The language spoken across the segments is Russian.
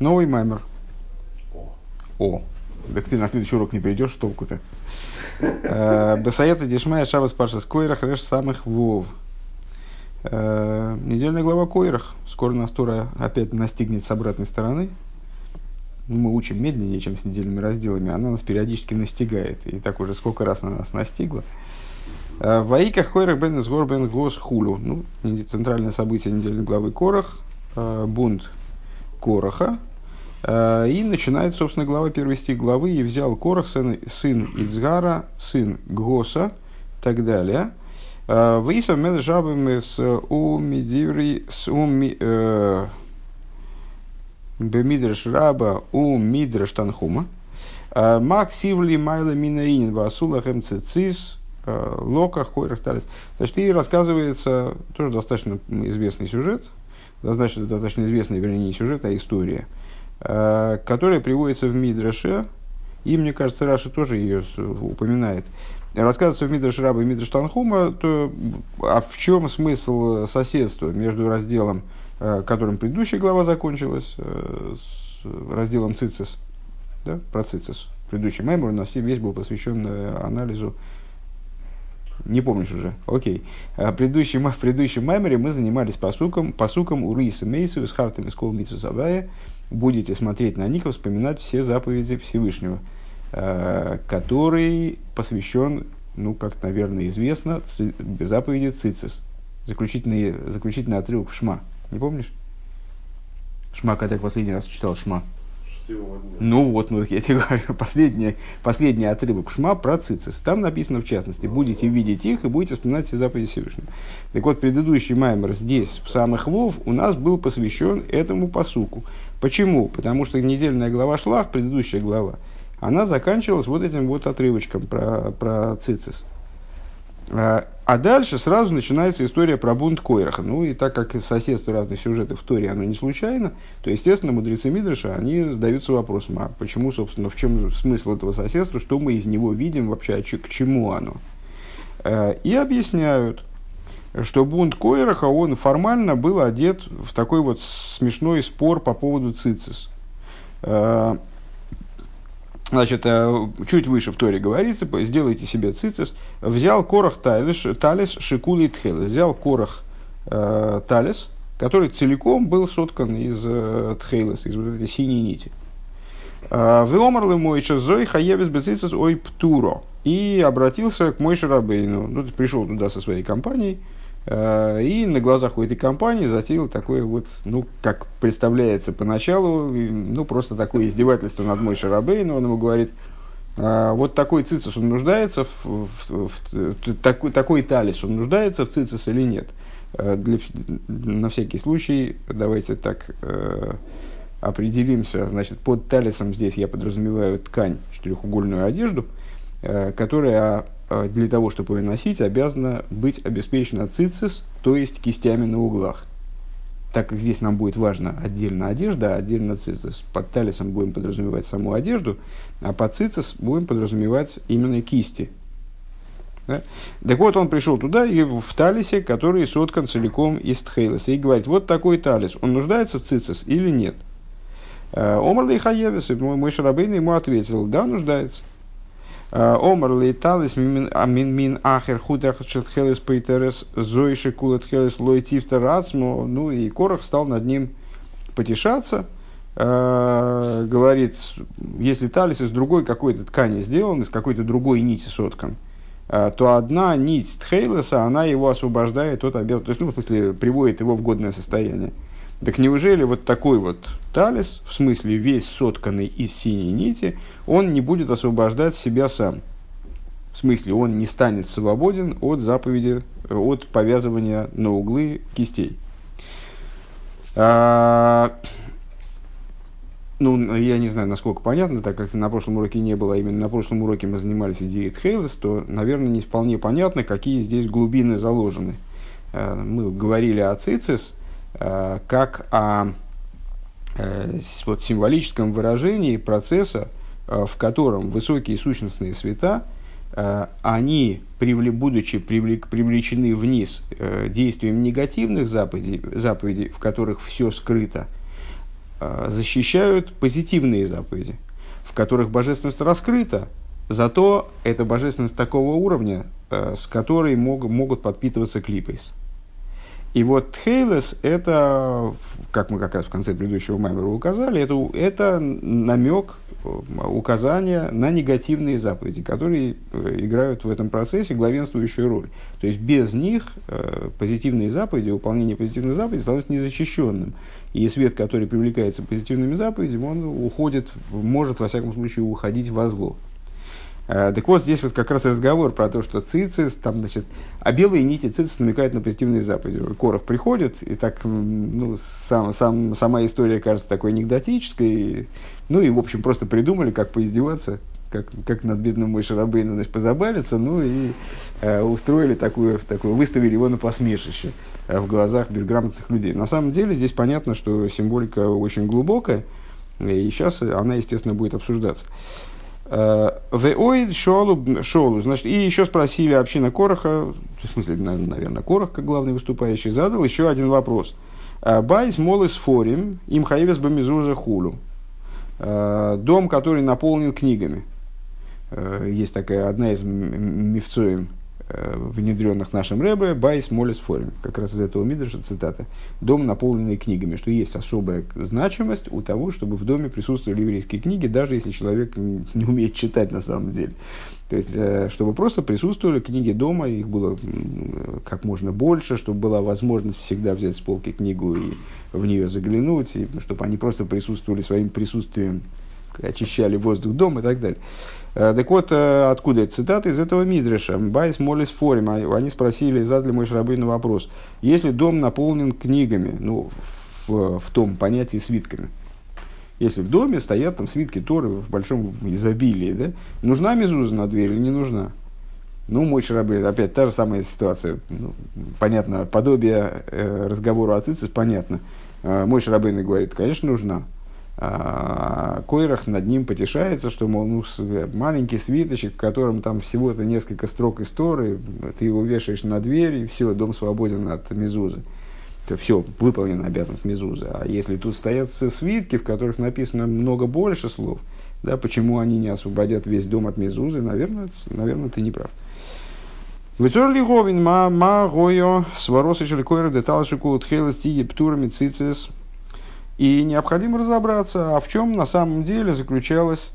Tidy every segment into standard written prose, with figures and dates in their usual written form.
Новый маймер. О. Так ты на следующий урок не придешь, толку-то. Басаята Дешмая Шабас Паша Скойрах Реш Самых Вов. Недельная глава Койрах. Скоро нас Тора опять настигнет с обратной стороны. Мы учим медленнее, чем с недельными разделами. Она нас периодически настигает. И так уже сколько раз она нас настигла. Ваика Койрах бен Изгор бен Гос Хулю. Ну, центральное событие недельной главы Корах. Бунт Кораха. И начинает, собственно, глава, первый стих главы. «И взял Корах, сын Ицгара, сын Госа», и так далее. «Ваисав мед жабами с умидиври, с уми... Бемидраш Раба, умидраш Танхума. Мак сивли майла минаинин, басулахем цицис, лока Койрах талис». Значит, и рассказывается тоже достаточно известный сюжет. Значит, достаточно известный, вернее, не сюжет, а история, которая приводится в Мидраше, и, мне кажется, Раши тоже ее упоминает. Рассказывается в Мидраш Раба и Мидраш Танхума, то, а в чем смысл соседства между разделом, которым предыдущая глава закончилась, с разделом Цицис, да, про Цицис. Предыдущий маймор у нас весь был посвящен анализу, не помнишь уже, окей. В предыдущем майморе мы занимались пасуком Уриса Мейсу, с Хартами Скол Митсус Авая, будете смотреть на них и вспоминать все заповеди Всевышнего, который посвящен, ну, как, наверное, известно, заповеди Цицис. Заключительный отрывок в Шма. Не помнишь? Шма, когда я последний раз читал Шма. Сегодня. Ну вот, ну, я тебе говорю, последний отрывок Шма про Цицис. Там написано, в частности, будете видеть их и будете вспоминать все заповеди Всевышнего. Так вот, предыдущий маймер здесь, в самых Вов, у нас был посвящен этому пасуку. Почему? Потому что недельная глава Шлах, предыдущая глава, она заканчивалась вот этим вот отрывочком про Цицис. А дальше сразу начинается история про бунт Койраха. Ну и так как соседство разных сюжетов в Торе, оно не случайно, то, естественно, мудрецы Мидраша, они задаются вопросом, а почему, собственно, в чем смысл этого соседства, что мы из него видим вообще, к чему оно. И объясняют, что бунт Койраха, он формально был одет в такой вот смешной спор по поводу Цицис. Значит, чуть выше в Торе говорится, сделайте себе Цицис. «Взял Корах талис шикули тхейлис». Взял Корах талис, который целиком был соткан из тхейлис, из вот этой синей нити. «Веомарлы Мойше зой хаевис бецицис ой птуро». И обратился к Мойше Рабейну. Ну, пришел туда со своей компанией. И на глазах у этой компании затеял такое вот, ну, как представляется поначалу, ну, просто такое издевательство над Мойше Рабейну. Он ему говорит, вот такой цицис, он нуждается, такой талис, он нуждается в цицис или нет? На всякий случай, давайте так определимся. Значит, под талисом здесь я подразумеваю ткань, четырехугольную одежду, которая... для того, чтобы ее носить, обязана быть обеспечена цицис, то есть кистями на углах. Так как здесь нам будет важно отдельно одежда, а отдельно цицис. Под талисом будем подразумевать саму одежду, а под цицис будем подразумевать именно кисти. Да? Так вот, он пришел туда и в талисе, который соткан целиком из тхейлоса, и говорит, вот такой талис, он нуждается в цицис или нет? Омарлей Хаевис, Мойше Рабейну ему ответил, да, нуждается. Омар лейталис мин ахер худах шетхелес пейтерес зойши кулетхелес лойтифтер ацмо. Ну и Корах стал над ним потешаться. Говорит, если талис из другой какой-то ткани сделан, из какой-то другой нити соткан, то одна нить тхейлеса, она его освобождает от обязанности. То есть, ну, в смысле, приводит его в годное состояние. Так неужели вот такой вот талис, в смысле весь сотканный из синей нити, он не будет освобождать себя сам? В смысле, он не станет свободен от заповеди, от повязывания на углы кистей. Ну, я не знаю, насколько понятно, так как на прошлом уроке не было, именно на прошлом уроке мы занимались идеей Тхейлис, то, наверное, не вполне понятно, какие здесь глубины заложены. Мы говорили о Цицис, как о вот, символическом выражении процесса, в котором высокие сущностные света, они, будучи привлечены вниз действием негативных заповедей, в которых все скрыто, защищают позитивные заповеди, в которых божественность раскрыта, зато это божественность такого уровня, с которой могут подпитываться клипойс. И вот Тхейлис – это, как мы как раз в конце предыдущего Маймора указали, это намек, указание на негативные заповеди, которые играют в этом процессе главенствующую роль. То есть без них позитивные заповеди, выполнение позитивных заповедей становится незащищенным. И свет, который привлекается позитивными заповедями, он уходит, может, во всяком случае, уходить во зло. Так вот, здесь вот как раз разговор про то, что цицис, там, значит, а белые нити цицис намекают на позитивные заповеди. Корах приходит, и так, ну, сама история кажется такой анекдотической. Ну, и, в общем, просто придумали, как поиздеваться, как над бедным Мойше Рабейну, значит, позабавиться. Ну, и устроили такую, выставили его на посмешище в глазах безграмотных людей. На самом деле, здесь понятно, что символика очень глубокая, и сейчас она, естественно, будет обсуждаться. Значит, и еще спросили община Кораха, в смысле, наверное, Корах, как главный выступающий, задал еще один вопрос. Байс молис форим, им хаевес бамизуза хулю. Дом, который наполнен книгами. Есть такая одна из мифцоем, внедренных нашим Ребе, байс молис форим. Как раз из этого мидраша цитата. Дом, наполненный книгами, что есть особая значимость у того, чтобы в доме присутствовали еврейские книги, даже если человек не умеет читать на самом деле. То есть, чтобы просто присутствовали книги дома, их было как можно больше, чтобы была возможность всегда взять с полки книгу и в нее заглянуть, и чтобы они просто присутствовали своим присутствием, очищали воздух дома и так далее. Так вот, откуда эта цитата? Из этого мидраша. Байс молис форим. Они спросили, задали Мойше Рабейну вопрос. Если дом наполнен книгами, ну, в том понятии свитками. Если в доме стоят там свитки Торы в большом изобилии, да? Нужна мезуза на дверь или не нужна? Ну, Мойше Рабейну, опять та же самая ситуация. Ну, понятно, подобие разговору о цицис, понятно. Мойше Рабейну говорит, конечно, нужна. А Койрах над ним потешается, что, мол, ну, маленький свиточек, в котором там всего-то несколько строк из Торы, ты его вешаешь на дверь, и все, дом свободен от мезузы. То все, выполнена обязанность мезузы. А если тут стоят свитки, в которых написано много больше слов, да, почему они не освободят весь дом от мезузы, наверное, ты не прав. Витюрли говин ма гойо своросы челькойра деталшику тхелости ептурами цицис. И необходимо разобраться, а в чем на самом деле заключалась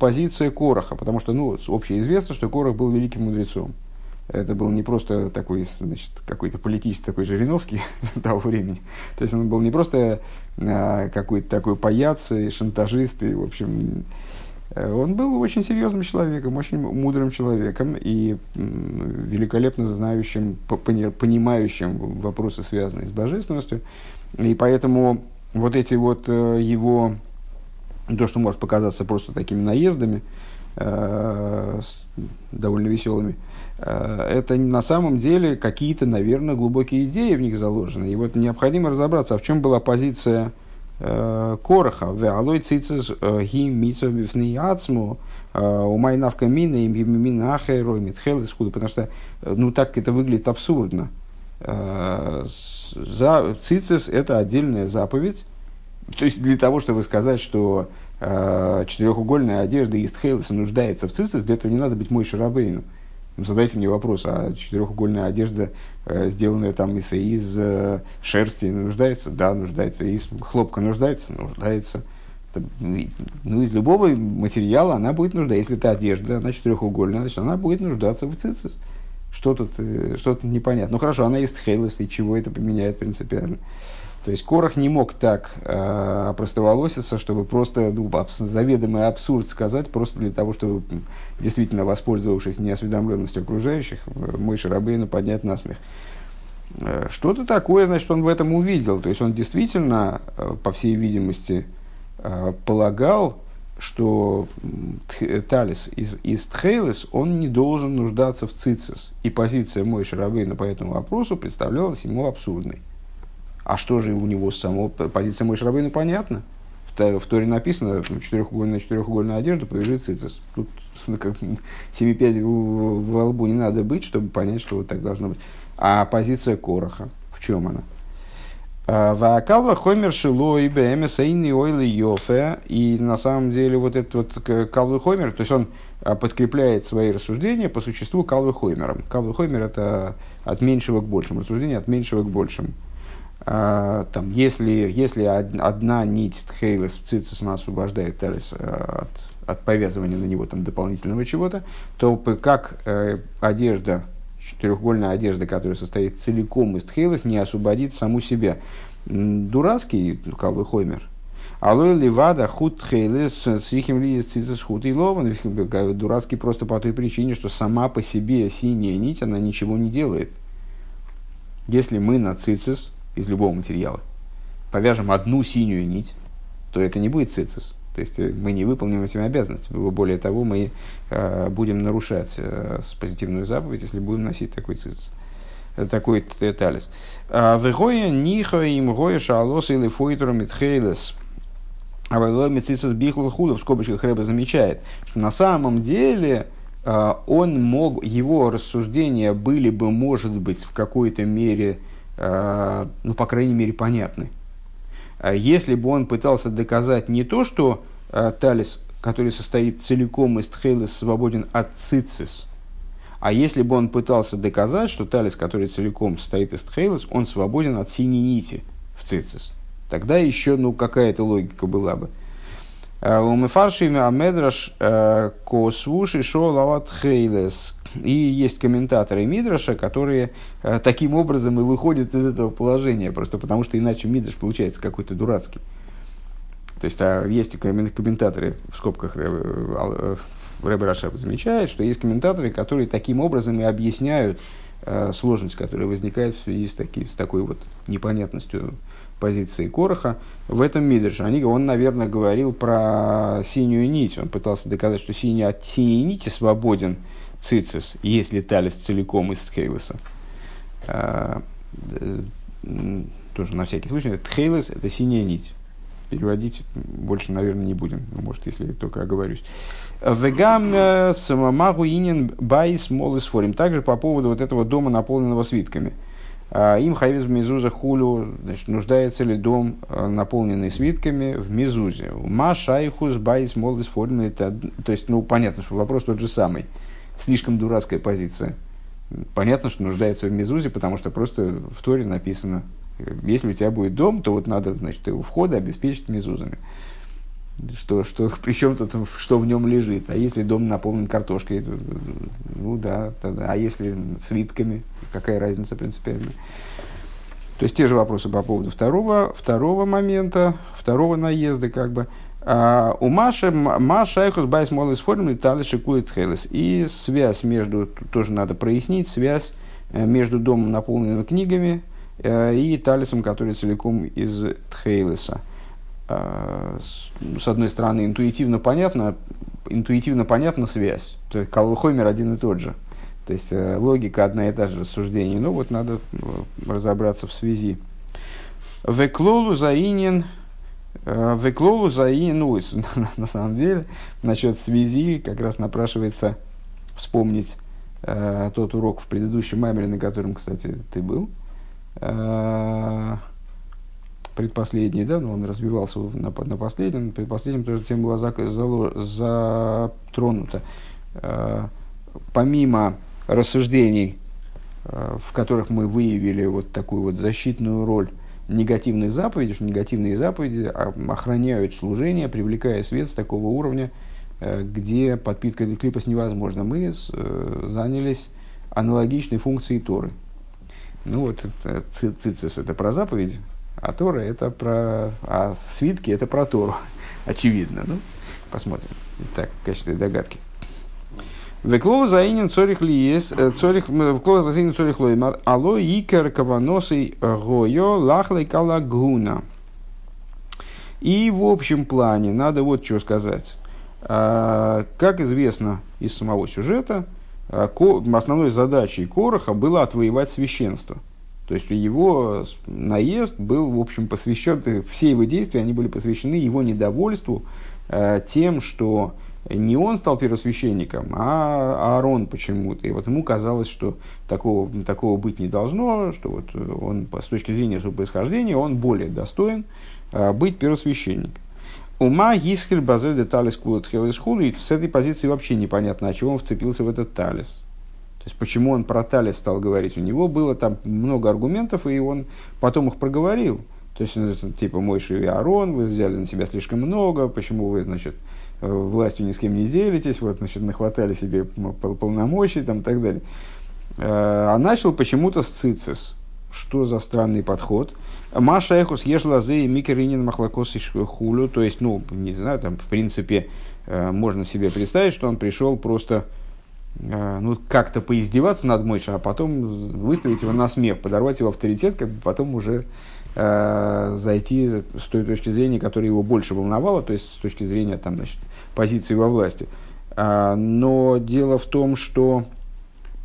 позиция Кораха. Потому что, ну, общеизвестно, что Корах был великим мудрецом. Это был не просто такой, значит, какой-то политический, такой Жириновский того времени. То есть, он был не просто какой-то такой паяц и шантажист. И, в общем, он был очень серьезным человеком, очень мудрым человеком и великолепно знающим, понимающим вопросы, связанные с божественностью. И поэтому... Вот эти вот его, то, что может показаться просто такими наездами, довольно веселыми, это на самом деле какие-то, наверное, глубокие идеи в них заложены. И вот необходимо разобраться, а в чем была позиция Кораха. «Веалой цицис ги митсо бифни ацму, умайнавка мина им гиммина ахэрой митхэл искуда». Потому что, ну, так это выглядит абсурдно. Цицис – это отдельная заповедь. То есть, для того, чтобы сказать, что четырехугольная одежда из Тхейлиса нуждается в цицис, для этого не надо быть Мойше Рабейну. Задайте мне вопрос, а четырехугольная одежда, сделанная там из шерсти, нуждается? Да, нуждается. Из хлопка нуждается? Нуждается. Ну, из любого материала она будет нуждаться. Если это одежда, она четырехугольная, значит, она будет нуждаться в цицис. Что тут непонятно. Ну, хорошо, она из Тхейлис, и чего это поменяет принципиально? То есть, Корах не мог так простоволоситься, чтобы просто заведомый абсурд сказать, просто для того, чтобы, действительно, воспользовавшись неосведомленностью окружающих, Мойше Рабейну поднять на смех. Что-то такое, значит, он в этом увидел. То есть, он действительно, по всей видимости, полагал, что талис из Тхейлис, он не должен нуждаться в цицис. И позиция Мойше Рабейну по этому вопросу представлялась ему абсурдной. А что же у него самого? Позиция Мойше Рабейну понятна. В Торе написано, четырехугольная одежда, повяжи цицис. Тут как, 7 пядей во лбу не надо быть, чтобы понять, что вот так должно быть. А позиция Кораха, в чем она? Ваакалва хомер шило и бэмэс айни ойлы йофе. И на самом деле вот этот вот калвы хомер, то есть он подкрепляет свои рассуждения по существу калвы хомером. Калвы хомер — это от меньшего к большему, рассуждение от меньшего к большему. Там, если одна нить тхейлис цицис нас освобождает от повязывания на него там дополнительного чего-то, то как одежда, четырехугольная одежда, которая состоит целиком из тхейлис, не освободит саму себя. Дурацкий калвы хомер. Алой левада худ тхейлис сихим ли цицис худ и лован. Дурацкий просто по той причине, что сама по себе синяя нить, она ничего не делает. Если мы на цицис из любого материала повяжем одну синюю нить, то это не будет цицис. То есть мы не выполним эти обязанности. Более того, мы будем нарушать позитивную заповедь, если будем носить такой цицис, такой талис. Вегоя ниха им гоя шалос или фойтером митхейлес. А вэломи цицис бихл худов, в скобочках Ребе замечает, что на самом деле он мог, его рассуждения были бы, может быть, в какой-то мере, ну, по крайней мере, понятны. Если бы он пытался доказать не то, что талис, который состоит целиком из тхейлис, свободен от цицис, а если бы он пытался доказать, что талис, который целиком состоит из тхейлис, он свободен от синей нити в цицис, тогда еще, ну, какая-то логика была бы. И есть комментаторы Мидраша, которые таким образом и выходят из этого положения, просто потому что иначе Мидраш получается какой-то дурацкий. То есть есть комментаторы, в скобках Ребе Раша замечает, что есть комментаторы, которые таким образом и объясняют сложность, которая возникает в связи с такой вот непонятностью позиции Кораха в этом мидраше. Он, наверное, говорил про синюю нить. Он пытался доказать, что от синей нити свободен цицис, если талис целиком из тхейлиса. Тоже на всякий случай. Тхейлис — это синяя нить. Переводить больше, наверное, не будем. Может, если только оговорюсь. Вегам самамагу инин байс молы сфорим. Также по поводу вот этого дома, наполненного свитками. Им хайвиз в мезуза хулю, значит, нуждается ли дом, наполненный свитками, в мезузе. Ма шайхус байс молы сфорим. Это, то есть, ну, понятно, что вопрос тот же самый. Слишком дурацкая позиция. Понятно, что нуждается в мезузе, потому что просто в Торе написано: если у тебя будет дом, то вот надо, значит, его входы обеспечить мезузами. Что, причем тут, что в нем лежит. А если дом наполнен картошкой, то, ну да, тогда. А если свитками, какая разница принципиальная? То есть те же вопросы по поводу второго момента, второго наезда, как бы. У Маши Шайхус Байс Моллес Формули Талис Шикует Хейлес. И связь между, тоже надо прояснить, связь между домом, наполненным книгами, и талисом, который целиком из тхейлеса. С одной стороны, интуитивно понятна связь. То есть калвы хомер один и тот же. То есть логика одна и та же, рассуждение. Но вот надо разобраться в связи. Веклолу заинен. Ну, на самом деле, насчет связи как раз напрашивается вспомнить тот урок в предыдущем майморе, на котором, кстати, ты был. Предпоследний, да, но он развивался на последнем. Предпоследнем тоже тема была затронута. Помимо рассуждений, в которых мы выявили вот такую вот защитную роль негативных заповедей, что негативные заповеди охраняют служение, привлекая свет с такого уровня, где подпитка клипойс невозможна, мы занялись аналогичной функцией Торы. Ну вот, цицис — это про заповеди, а Тора — это про... А свитки — это про Тору, очевидно. Ну, посмотрим. Так, в качестве догадки. «Веклоу заинен цорих лиес, веклоу заинен цорих лоймар, ало икер каваносый гойо лахлай калагуна». И в общем плане надо вот что сказать. Как известно из самого сюжета, основной задачей Кораха было отвоевать священство. То есть его наезд был, в общем, посвящен, все его действия, они были посвящены его недовольству тем, что не он стал первосвященником, а Аарон почему-то. И вот ему казалось, что такого быть не должно, что вот он с точки зрения своего происхождения он более достоин быть первосвященником. Ума гискель базе де талис кулот хелесхуду, и с этой позиции вообще непонятно, а чего он вцепился в этот талис. То есть, почему он про талис стал говорить. У него было там много аргументов, и он потом их проговорил. То есть, типа, Мойше и Аарон, вы взяли на себя слишком много, почему вы, значит, властью ни с кем не делитесь, вот, значит, нахватали себе полномочий, там, и так далее. А начал почему-то с цицис. Что за странный подход? Маша эхус еш лазы и микеринин махлакос и хулю. То есть, ну, не знаю, там, в принципе, можно себе представить, что он пришел просто, ну, как-то поиздеваться над Мойше, а потом выставить его на смех, подорвать его авторитет, как бы потом уже зайти с той точки зрения, которая его больше волновала, то есть с точки зрения там, значит, позиции во власти. Но дело в том, что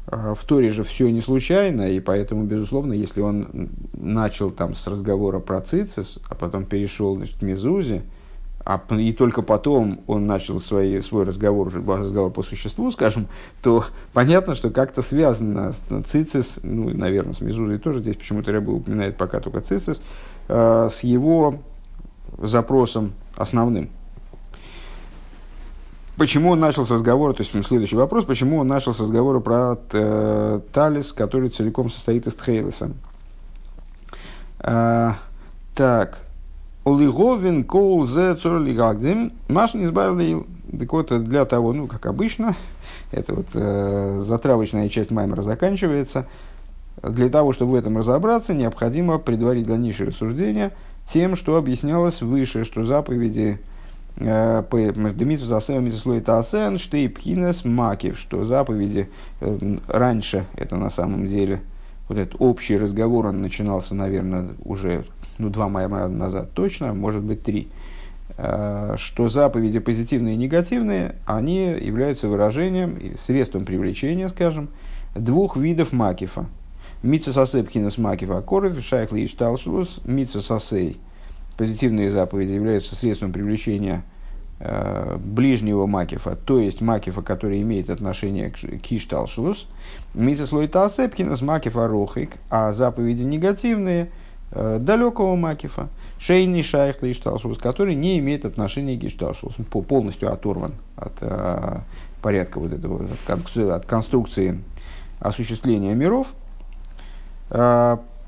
в Торе же все не случайно, и поэтому, безусловно, если он начал там с разговора про цицис, а потом перешел, значит, к Мезузе, и только потом он начал свой разговор, уже разговор по существу, скажем, то понятно, что как-то связано цицис, ну, наверное, с Мезузой тоже, здесь почему-то Ребе упоминает пока только цицис, с его запросом основным. Почему он начал с разговора, то есть следующий вопрос, почему он начал с разговора про талис, который целиком состоит из тхейлиса. Так. Олиговин коул зе цорлигагдим маш не избавил. Так вот, для того, ну, как обычно, это вот затравочная часть маймора заканчивается. Для того, чтобы в этом разобраться, необходимо предварить дальнейшие рассуждения тем, что объяснялось выше, что заповеди Демитсв засевами заслой таасен, штейпхинес макив, что заповеди раньше, это на самом деле, вот этот общий разговор, он начинался, наверное, уже, ну, 2 маймора назад точно, может быть, 3, что заповеди позитивные и негативные, они являются выражением, средством привлечения, скажем, 2 видов макифа. Митсу сасей пхинес макифа коров, шайхли ишталшелус, митсу сасей. Позитивные заповеди являются средством привлечения ближнего макифа, то есть макифа, который имеет отношение к ишталшелус. Митсу слой таасе пхинес макифа рохик, а заповеди негативные далекого макифа, шейни шайхли ишталшелус, который не имеет отношения к ишталшелус, полностью оторван от порядка вот этого, от конструкции осуществления миров.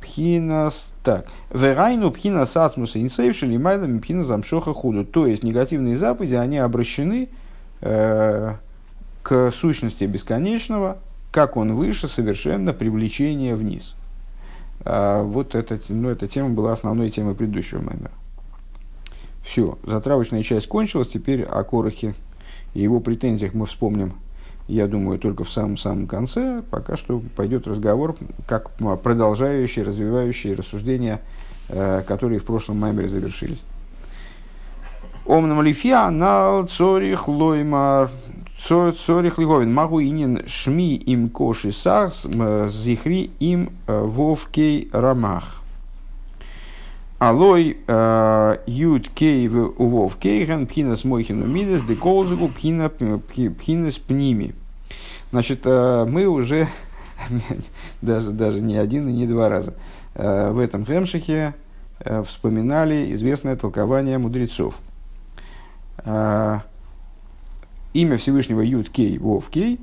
Пхинас, так, верайну пхинас ацмуса инсейвши лимайдами пхинас амшоха худу. То есть негативные заповеди, они обращены к сущности бесконечного, как он выше, совершенно привлечение вниз. Вот это, ну, эта тема была основной темой предыдущего маймера. Все, затравочная часть кончилась, теперь о Корахе и его претензиях мы вспомним, я думаю, только в самом-самом конце. Пока что пойдет разговор, как продолжающий, развивающий рассуждения, которые в прошлом маймере завершились. Омнам лифья нал цорих лоймар цорих лиговин магу инин шми им коши сахс зихри им вовкей рамах. Алой Юд-Кей-Вов-Кей, Хан Пхинас Мойхину Мидас, Деколзугу Пхинас Пними. Значит, мы уже даже не один и не 2 раза в этом хемшихе вспоминали известное толкование мудрецов. Имя Всевышнего Юд-Кей-Вов-Кей,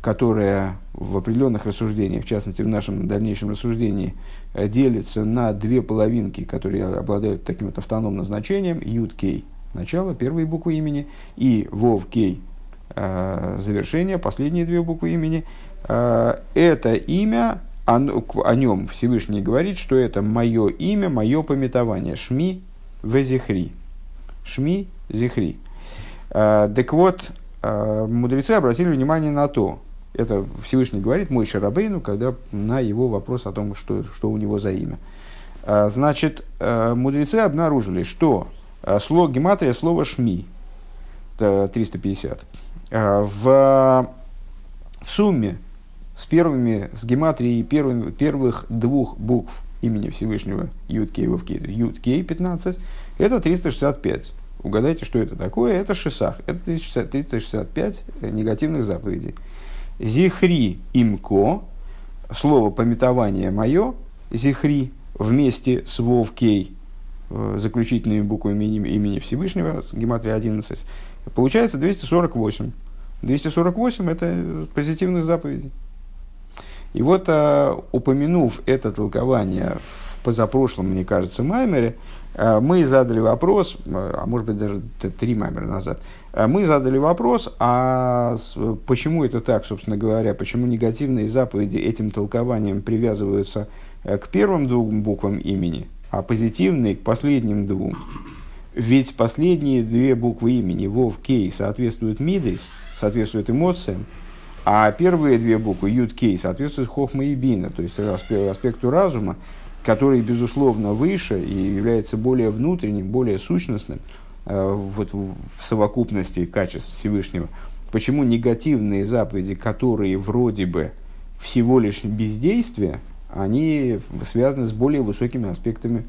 которая в определенных рассуждениях, в частности в нашем дальнейшем рассуждении, делится на 2 половинки, которые обладают таким вот автономным значением. Юд-Кей – начало, первые буквы имени, и Вов-Кей – завершение, последние 2 буквы имени. Это имя, о нем Всевышний говорит, что это мое имя, мое пометование. Шми везихри. Шми зихри. Так вот, мудрецы обратили внимание на то, это Всевышний говорит Мойше Рабейну, когда на его вопрос о том, что у него за имя. Значит, мудрецы обнаружили, что гематрия слова «шми» 350 в сумме с гематрией первых 2 букв имени Всевышнего Юд-Кей-Вов-Кей, Юд-Кей 15, это 365. Угадайте, что это такое? Это шисах. Это 365 негативных заповедей. Зихри имко, слово пометование мое, зихри вместе с вовкей, заключительными буквами имени Всевышнего, гематрия 11, получается 248. 248 – это позитивных заповедей. И вот, упомянув это толкование в позапрошлом, мне кажется, маймере, мы задали вопрос, а может быть, даже 3 маймера назад, мы задали вопрос, а почему это так, собственно говоря, почему негативные заповеди этим толкованием привязываются к первым 2 буквам имени, а позитивные к последним 2. Ведь последние 2 буквы имени, Вов, Кей, соответствуют Мидас, соответствуют эмоциям, а первые 2 буквы, Юд-Кей, соответствуют Хохме и Бина, то есть аспекту разума, который, безусловно, выше и является более внутренним, более сущностным вот, в совокупности качеств Всевышнего. Почему негативные заповеди, которые вроде бы всего лишь бездействия, они связаны с более высокими аспектами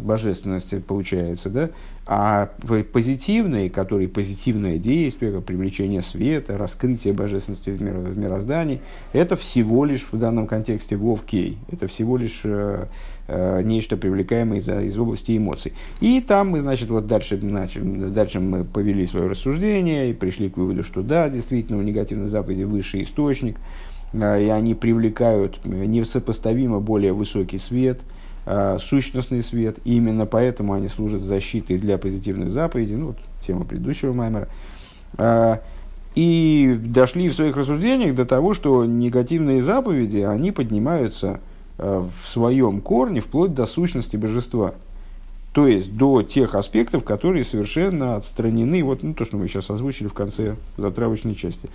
божественности, получается, да? А позитивные, которые позитивное действие, привлечение света, раскрытие божественности в мироздании, это всего лишь в данном контексте вов-кей, это всего лишь нечто привлекаемое из области эмоций. И там мы, значит, вот дальше мы повели свое рассуждение и пришли к выводу, что да, действительно, у негативной заповеди высший источник, и они привлекают несопоставимо более высокий свет, сущностный свет, и именно поэтому они служат защитой для позитивных заповедей, ну, вот, тема предыдущего маймера, и дошли в своих рассуждениях до того, что негативные заповеди, они поднимаются в своем корне вплоть до сущности божества, то есть до тех аспектов, которые совершенно отстранены, вот, ну, то, что мы сейчас озвучили в конце затравочной части,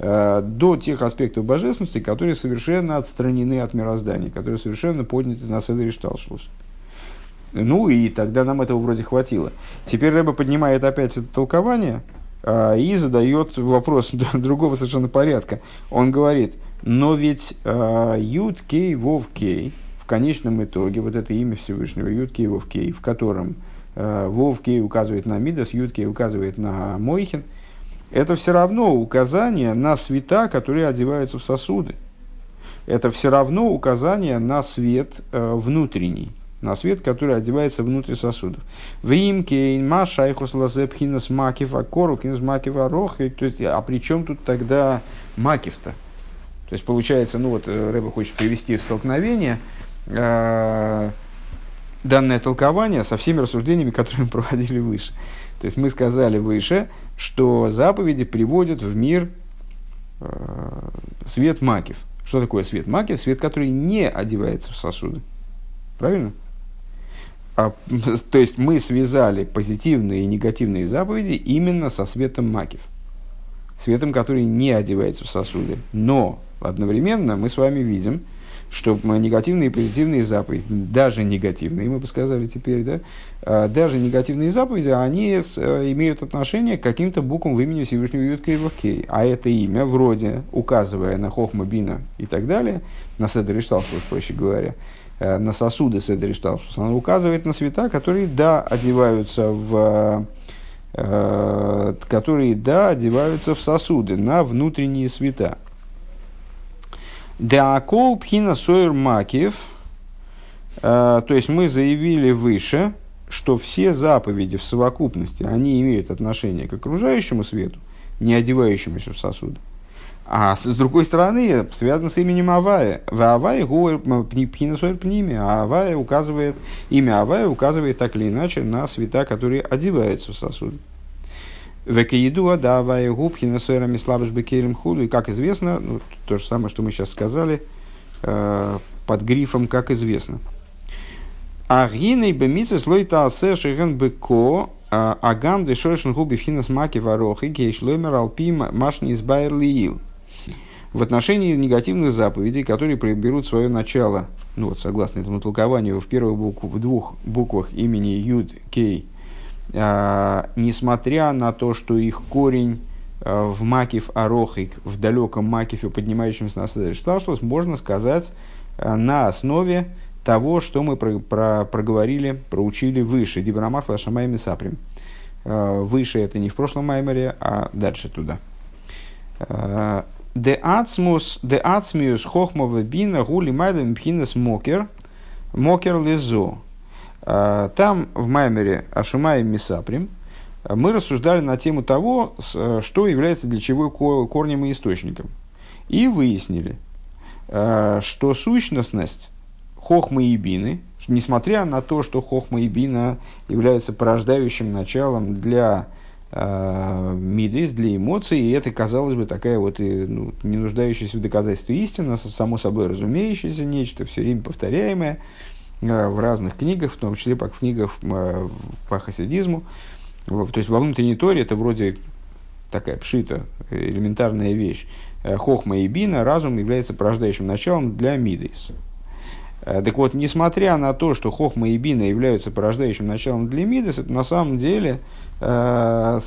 до тех аспектов божественности, которые совершенно отстранены от мироздания, которые совершенно подняты на Седер Иштальшелус. Ну и тогда нам этого вроде хватило. Теперь Ребе поднимает опять это толкование и задает вопрос другого совершенно порядка. Он говорит, но ведь Юд-Кей-Вов-Кей, в конечном итоге, вот это имя Всевышнего, Юд-Кей-Вов-Кей, в котором Вов-Кей указывает на Мидас, Юд-Кей указывает на Мойхин, это все равно указание на света, которые одеваются в сосуды. Это все равно указание на свет внутренний, на свет, который одевается внутрь сосудов. А при чем тут тогда макиф-то? То есть, получается, ну вот Ребе хочет привести в столкновение данное толкование со всеми рассуждениями, которые мы проводили выше. То есть мы сказали выше, что заповеди приводят в мир свет макиф. Что такое свет макиф? Свет, который не одевается в сосуды. Правильно? То есть мы связали позитивные и негативные заповеди именно со светом макиф. Светом, который не одевается в сосуды. Но одновременно мы с вами видим, что негативные и позитивные заповеди, даже негативные, мы бы сказали теперь, да, даже негативные заповеди, они имеют отношение к каким-то буквам в имени Всевышнего Юд-Кей-Вов-Кей. А это имя, вроде, указывая на Хохма, Бина и так далее, на Седер Иштальшелус, проще говоря, на сосуды Седер Иштальшелус, она указывает на света, которые, да, одеваются в... которые, да, одеваются в сосуды, на внутренние света. Деакол пхина сойр макиф, то есть мы заявили выше, что все заповеди в совокупности, они имеют отношение к окружающему свету, не одевающемуся в сосуды. А с другой стороны, связано с именем Авая. В Авае пхина сойр пними, а Авая указывает, имя Авая указывает так или иначе на света, которые одеваются в сосуды. И, как известно, ну, то же самое, что мы сейчас сказали, под грифом «как известно». В отношении негативных заповедей, которые берут свое начало, ну, вот, согласно этому толкованию, в первых в 2 буквах имени Юд, Кей, несмотря на то, что их корень в макиф арохик, в далеком макифе, поднимающемся на Седер Иштальшелус, можно сказать на основе того, что мы проговорили, проучили выше. Дибрамах лашамай мисаприм. Выше это не в прошлом майморе, а дальше туда. Де ацмиус хохмова бина гули майдам пхинес мокер, мокер лизо. Там в майморе ашумай мисаприм мы рассуждали на тему того, что является для чего корнем и источником. И выяснили, что сущностность хохмы и бины, несмотря на то, что хохма и бина являются порождающим началом для мидас, для эмоций, и это, казалось бы, такая вот не нуждающаяся в доказательстве истина, само собой разумеющееся нечто, все время повторяемое в разных книгах, в том числе в книгах по хасидизму. То есть во внутренней торе это вроде такая пшита, элементарная вещь. Хохма и бина, разум является порождающим началом для мидас. Так вот, несмотря на то, что хохма и бина являются порождающим началом для мидас, это на самом деле такой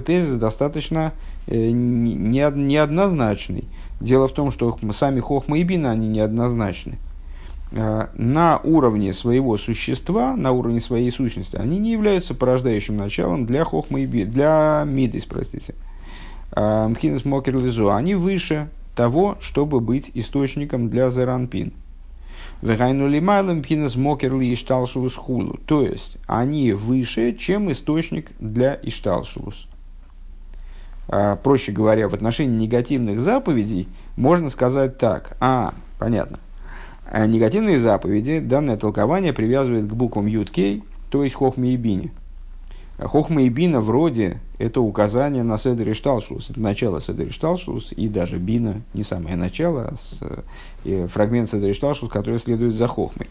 тезис достаточно неоднозначный. Дело в том, что сами хохма и бина, они неоднозначны. На уровне своего существа, на уровне своей сущности, они не являются порождающим началом для хохма и бина, для мидас, простите. Мхинес мокер лизу, они выше того, чтобы быть источником для зеранпин. То есть, они выше, чем источник для Ишталшелус. Проще говоря, в отношении негативных заповедей можно сказать так. Понятно. Негативные заповеди, данное толкование привязывает к буквам Юд-Кей, то есть Хохме и Бине. Хохма и Бина вроде это указание на Седер Иштальшелус. Это начало Седер Иштальшелус, и даже Бина не самое начало, а фрагмент Седер Иштальшелус, который следует за Хохмой.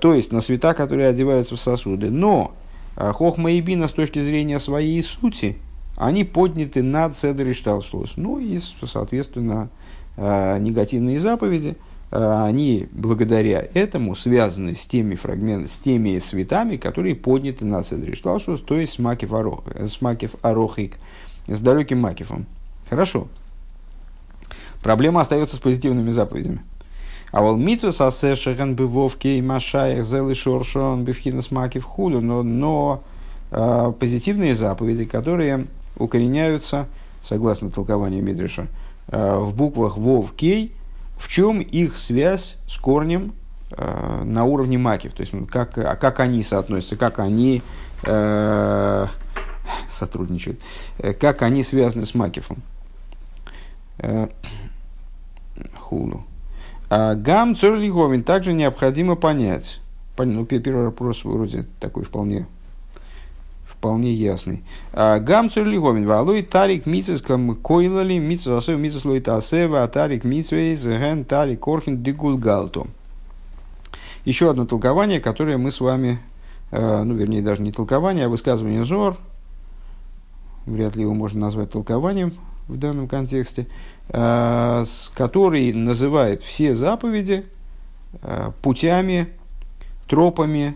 То есть на света, которые одеваются в сосуды. Но Хохма и Бина с точки зрения своей сути, они подняты над Седер Иштальшелус. Ну и, соответственно, негативные заповеди, они благодаря этому связаны с теми фрагментами, с теми светами, которые подняты на Седер Иштальшелус, то есть с Макиф Арохик, с далеким Макифом. Хорошо. Проблема остается с позитивными заповедями. А вол митсва сасешехан бывовке и машаях зел и шоршон бифхинас Макиф худу, но позитивные заповеди, которые укореняются, согласно толкованию Мидраша, в буквах Вов Кей, в чем их связь с корнем на уровне макиф? То есть, как они соотносятся, как они сотрудничают, как они связаны с макифом. Хулу. Гам цорлиховин также необходимо понять. Первый вопрос вроде такой вполне ясный. Гам цурлиховин валуй тарик мицеском койлали мицесасев мицеслой тасева тарик мицвейс ген тарик корхин дигулгалту. Еще одно толкование, которое мы с вами, даже не толкование, а высказывание Зоар. Вряд ли его можно назвать толкованием в данном контексте, который называет все заповеди путями, тропами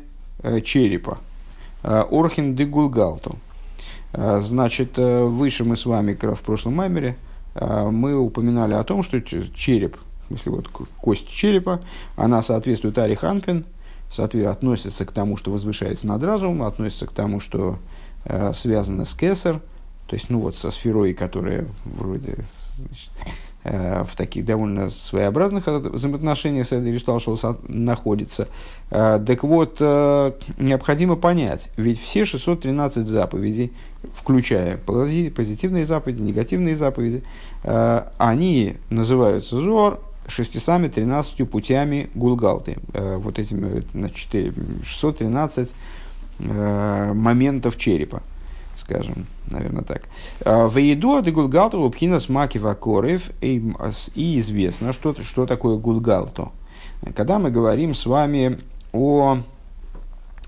черепа. Орхин де Гулгалту. Значит, выше мы с вами, как раз в прошлом майморе, мы упоминали о том, что череп, в смысле, вот кость черепа, она соответствует Арих Анпин, относится к тому, что возвышается над разумом, относится к тому, что связано с Кесер, то есть, со сферой, которая вроде в таких довольно своеобразных взаимоотношениях с Седер Иштальшелус находится. Так вот, необходимо понять, ведь все 613 заповедей, включая позитивные заповеди, негативные заповеди, они называются Зоар 613 путями Гулгалты. Вот этими 613 моментов черепа. Скажем, наверное, так. Вейдуа де Гулгалта вопхинас Макиф акорев, и известно, что такое Гулгалто. Когда мы говорим с вами о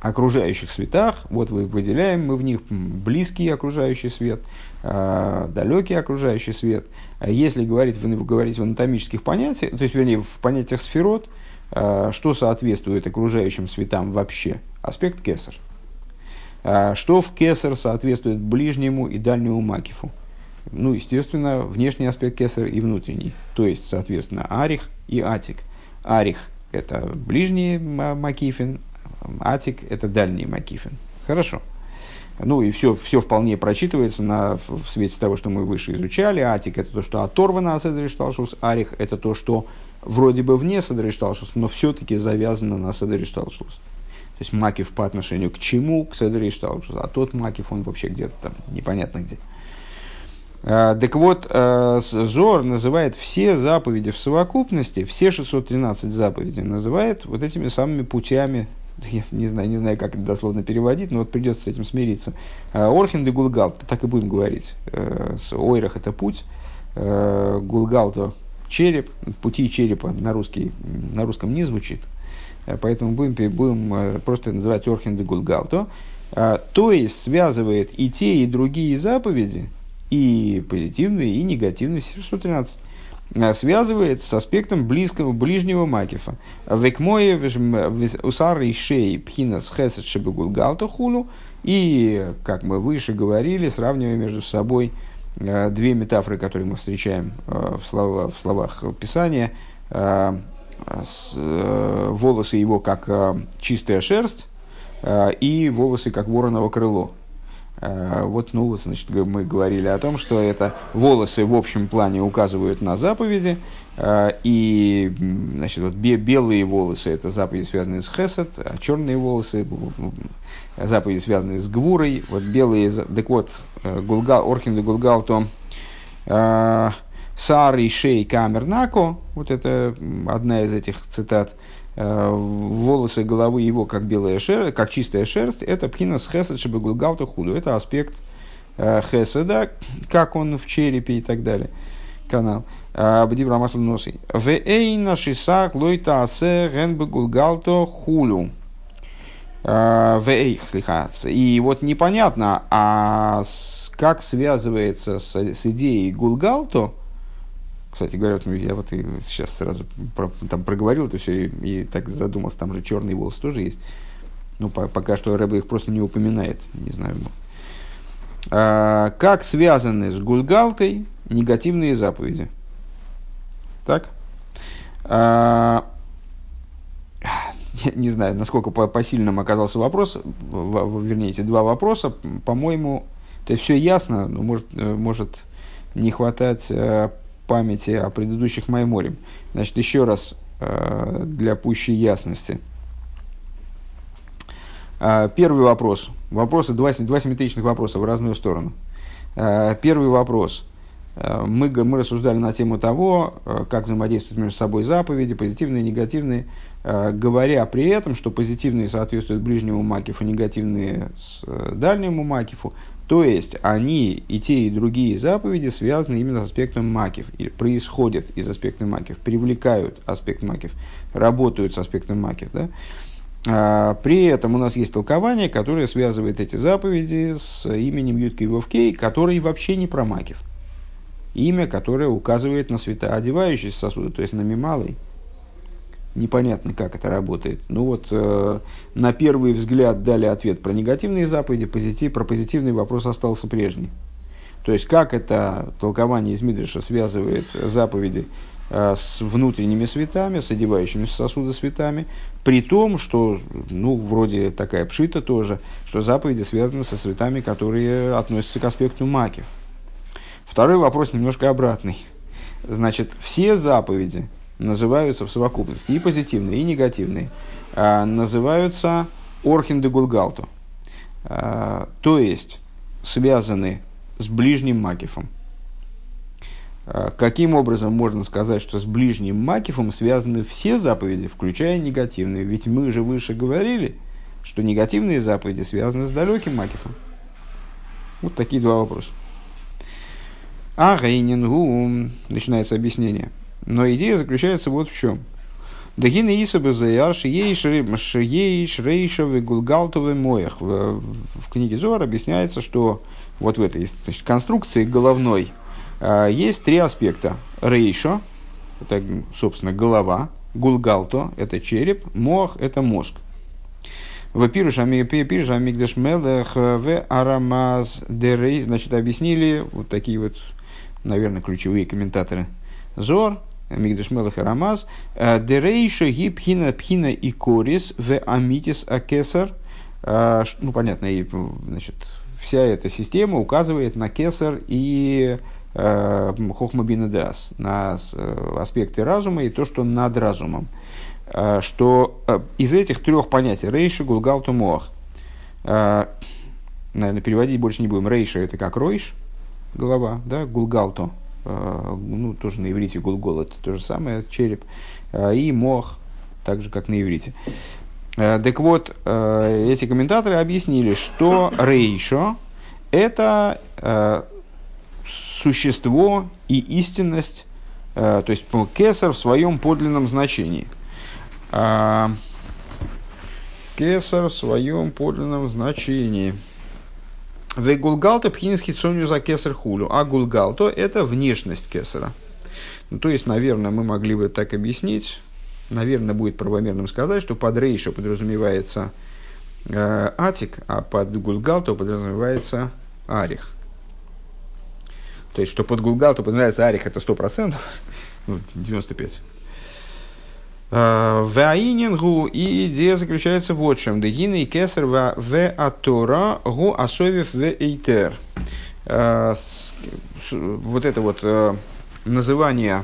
окружающих светах, вот выделяем мы в них близкий окружающий свет, далекий окружающий свет. Если говорить в анатомических понятиях, то есть, в понятиях сферот, что соответствует окружающим светам вообще? Аспект кесар. Что в кесар соответствует ближнему и дальнему макифу? Естественно, внешний аспект кесар и внутренний. То есть, соответственно, арих и атик. Арих это ближний макифин, атик – это дальний макифин. Хорошо. Ну и все вполне прочитывается в свете того, что мы выше изучали. Атик – это то, что оторвано от Седер Иштальшелус. Арих – это то, что вроде бы вне Седер Иштальшелус, но все-таки завязано на Седер Иштальшелус. То есть макиф по отношению к чему? К Седер Иштальшелус. А тот макиф, он вообще где-то там, непонятно где. Так вот, Зоар называет все заповеди в совокупности, все 613 заповедей называет вот этими самыми путями. Я не знаю, как это дословно переводить, но вот придется с этим смириться. Орхин де Гулгалта, так и будем говорить. Ойрах – это путь, Гулгалта – череп, пути черепа на русском не звучит. Поэтому будем просто называть Орхин де Гулгалта. То есть, связывает и те, и другие заповеди, и позитивные, и негативные, 613. Связывает с аспектом близкого, ближнего макифа. Векмое усары шеи пхинас хесед шебегулгалта хулу. И, как мы выше говорили, сравнивая между собой две метафоры, которые мы встречаем в словах Писания. Волосы его как чистая шерсть и волосы как вороново крыло. Значит, мы говорили о том, что это волосы в общем плане указывают на заповеди, и, значит, вот белые волосы – это заповеди, связанные с хесед, а черные волосы – заповеди, связанные с гвурой. Вот белые, так вот, Орхин де Гулгалто, сар и шей камернако, вот это одна из этих цитат. Волосы головы его как белая шерсть, как чистая шерсть, это пхинас хесед шебегулгалта худу, это аспект хеседа, как он в черепе и так далее. Канал бдивра масло носи вейна шисак лойта асе генбегулгалта худу вейх слихац. И вот непонятно, а как связывается с идеей гулгалто. Кстати говоря, я вот и сейчас сразу там проговорил это все и так задумался, там же черные волосы тоже есть. Ну, пока что Ребе их просто не упоминает, не знаю. Как связаны с Гулгалтой негативные заповеди? Так? Не знаю, насколько посильным оказался вопрос, вернее, эти два вопроса, по-моему, то есть все ясно, но может не хватать памяти о предыдущих майморим. Значит, еще раз для пущей ясности. Первый вопрос. Вопросы, два симметричных вопроса в разную сторону. Первый вопрос. Мы рассуждали на тему того, как взаимодействуют между собой заповеди, позитивные и негативные, говоря при этом, что позитивные соответствуют ближнему макифу, негативные дальнему макифу. То есть, они и те, и другие заповеди связаны именно с аспектом макиф, или происходят из аспекта макиф, привлекают аспект макиф, работают с аспектом макиф. Да? При этом у нас есть толкование, которое связывает эти заповеди с именем Юд-Кей-Вов-Кей, который вообще не про макиф. Имя, которое указывает на светоодевающийся сосуд, то есть на мималый. Непонятно, как это работает. Ну вот, на первый взгляд дали ответ про негативные заповеди, про позитивный вопрос остался прежний. То есть, как это толкование из Мидраша связывает заповеди с внутренними светами, с одевающимися сосуды светами, при том, что, ну, вроде такая пшита тоже, что заповеди связаны со светами, которые относятся к аспекту макиф. Второй вопрос немножко обратный. Значит, все заповеди называются в совокупности, и позитивные, и негативные, называются Орхин де Гулгалту, то есть связаны с ближним макифом. Каким образом можно сказать, что с ближним макифом связаны все заповеди, включая негативные? Ведь мы же выше говорили, что негативные заповеди связаны с далеким макифом. Вот такие два вопроса. А Гейнингу, начинается объяснение. Но идея заключается вот в чем. В книге Зоар объясняется, что вот в этой, значит, конструкции головной есть три аспекта. Рейшо, это, собственно, голова. Гулгалто, это череп. Моах, это мозг. Значит, объяснили вот такие вот, наверное, ключевые комментаторы Зоар. Мигдаш Мелах и Рамаз, дерейшо гипхина пхина и корис в амитис акесар. Ну, понятно, и, значит, вся эта система указывает на кесар и хохма бина дас, на аспекты разума и то, что над разумом. Что из этих трех понятий рейши, гулгалту, моах, наверное, переводить больше не будем. Рейша — это как ройш, голова, да, гулгалту, ну, тоже на иврите гулгол, это то же самое, череп, и моах, так же, как на иврите. Так вот, эти комментаторы объяснили, что рейшо – это существо и истинность, то есть кесар в своем подлинном значении. Кесар в своем подлинном значении. «Ве гулгалто пхинский цонью за кесар хулю». А гулгалто – это внешность кесара. Ну, то есть, наверное, мы могли бы так объяснить. Наверное, будет правомерным сказать, что под рейшо подразумевается атик, а под гулгалто подразумевается арих. То есть, что под гулгалто подразумевается арих – это 100%, 95%. Ваинингу, и идея заключается вот в чем. Дегины и кесар в атора гу асовив в эйтер. Вот это вот называние,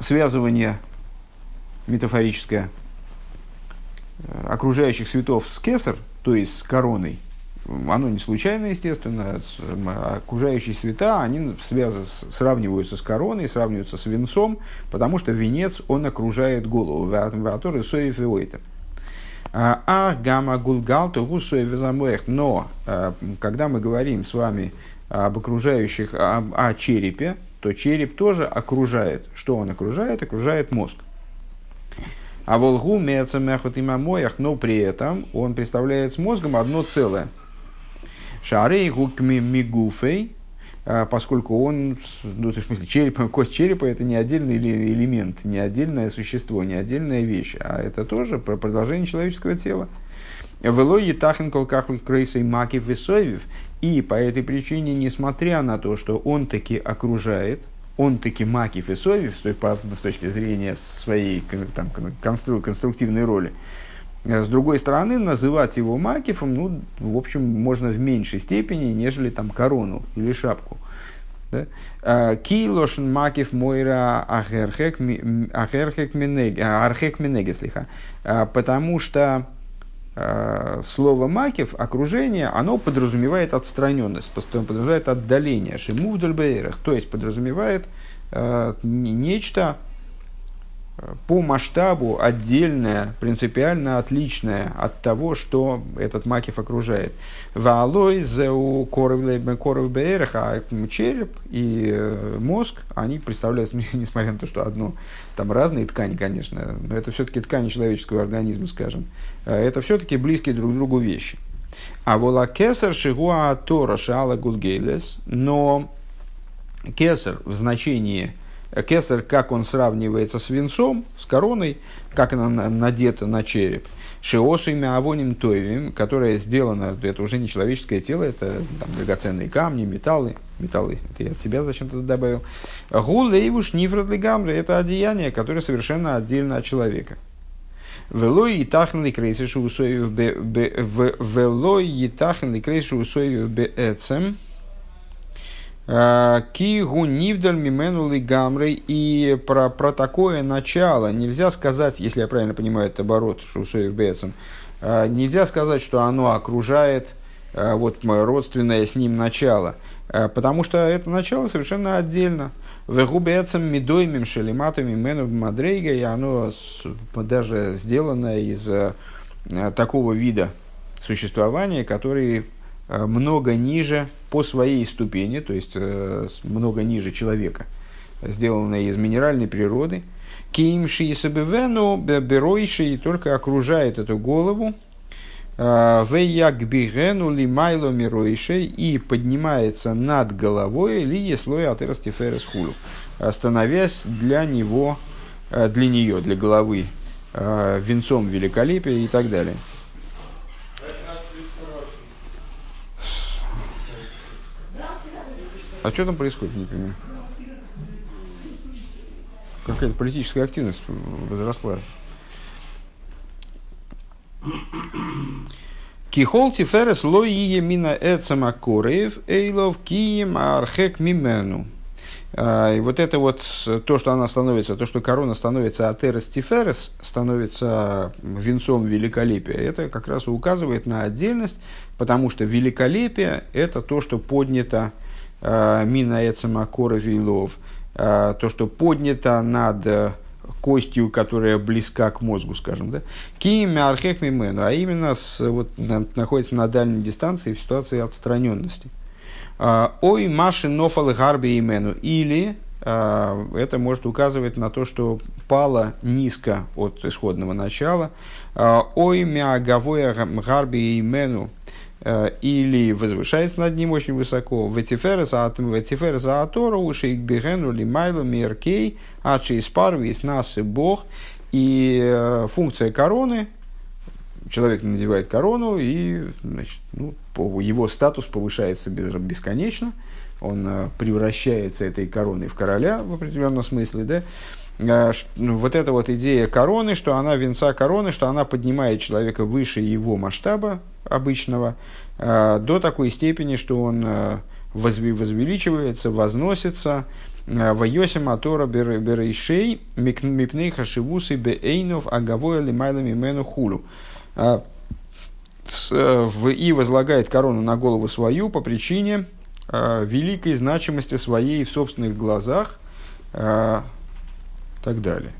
связывание метафорическое окружающих светов с кесар, то есть с короной, оно не случайно, естественно. Окружающие света, они сравниваются с короной, сравниваются с венцом, потому что венец, он окружает голову. Но когда мы говорим с вами об окружающих, о черепе, то череп тоже окружает. Что он окружает? Окружает мозг. А волгу меца мехот има моях, но при этом он представляет с мозгом одно целое. Шарей гукми мигуфей, поскольку он, ну, в смысле, череп, кость черепа — это не отдельный элемент, не отдельное существо, не отдельная вещь, а это тоже продолжение человеческого тела. Велой етахен колкахлы крейсей макиф висовив, и по этой причине, несмотря на то, что он таки окружает, он таки макиф висовив, с точки зрения своей там конструктивной роли. С другой стороны, называть его макифом, ну, в общем, можно в меньшей степени, нежели там корону или шапку. Килошн макиф мойра ахерхек менеге слиха. Потому что слово макиф, окружение, оно подразумевает отстраненность, подразумевает отдаление. Шиму вдоль бейрах, то есть подразумевает нечто по масштабу отдельное, принципиально отличное от того, что этот макиф окружает. Ваалой зеу коров бейрах, а череп и мозг, они представляют, несмотря на то, что одно, там разные ткани, конечно, но это все-таки ткани человеческого организма, скажем, это все-таки близкие друг к другу вещи. А вола кесар шигуа тора шаала гудгейлес, но кесар в значении кесар, как он сравнивается с венцом, с короной, как она надета на череп. Шиосуми авоним тойвим, которая сделана, это уже не человеческое тело, это там драгоценные камни, металлы, это я от себя зачем-то добавил. Гулейвуш нифрадлы гамры, это одеяние, которое совершенно отдельно от человека. Велой етахнли крейсишу усоев бээцем. Кигу нивдаль мименулы гамры, и про такое начало нельзя сказать, если я правильно понимаю этот оборот, шусоев бецем, нельзя сказать, что оно окружает вот родственное с ним начало, потому что это начало совершенно отдельно. Вегу бецем медоймим шелиматами мену мадрейга, и оно даже сделано из такого вида существования, который много ниже по своей ступени, то есть много ниже человека, сделанное из минеральной природы. Кимши и сабивену беройши, только окружает эту голову. Вейягбигену лимайло миройши, и поднимается над головой лие слоя атеростиферес хулю, становясь для него, для нее, для головы венцом великолепия и так далее. А что там происходит, не понимаю? Какая-то политическая активность возросла. Кихол тиферес ло ие мина эцема кореев эйлов кием архек мимену. И вот это вот, то, что она становится, то, что корона становится от эрес тиферес, становится венцом великолепия, это как раз указывает на отдельность, потому что великолепие – это то, что поднято мина эцема коревейлов, то, что поднято над костью, которая близка к мозгу, скажем, да, киемя архехмимену, а именно вот, находится на дальней дистанции в ситуации отстраненности. Ой, маши нофал гарби имену, или это может указывать на то, что пало низко от исходного начала. Ой, мяговое гарби имену, или возвышается над ним очень высоко. Ветиферса атору уши бигену лимайлу меркей ачи испарвис нас и бог. И функция короны. Человек надевает корону, и значит, ну, его статус повышается бесконечно. Он превращается этой короной в короля в определенном смысле, да? Вот эта вот идея короны, что она венца короны, что она поднимает человека выше его масштаба обычного до такой степени, что он возвеличивается, возносится. Вайосим атора берейшей мипней хашивусы беэйнов агавоя лимайлами мену хулю. И возлагает корону на голову свою по причине великой значимости своей в собственных глазах, так далее.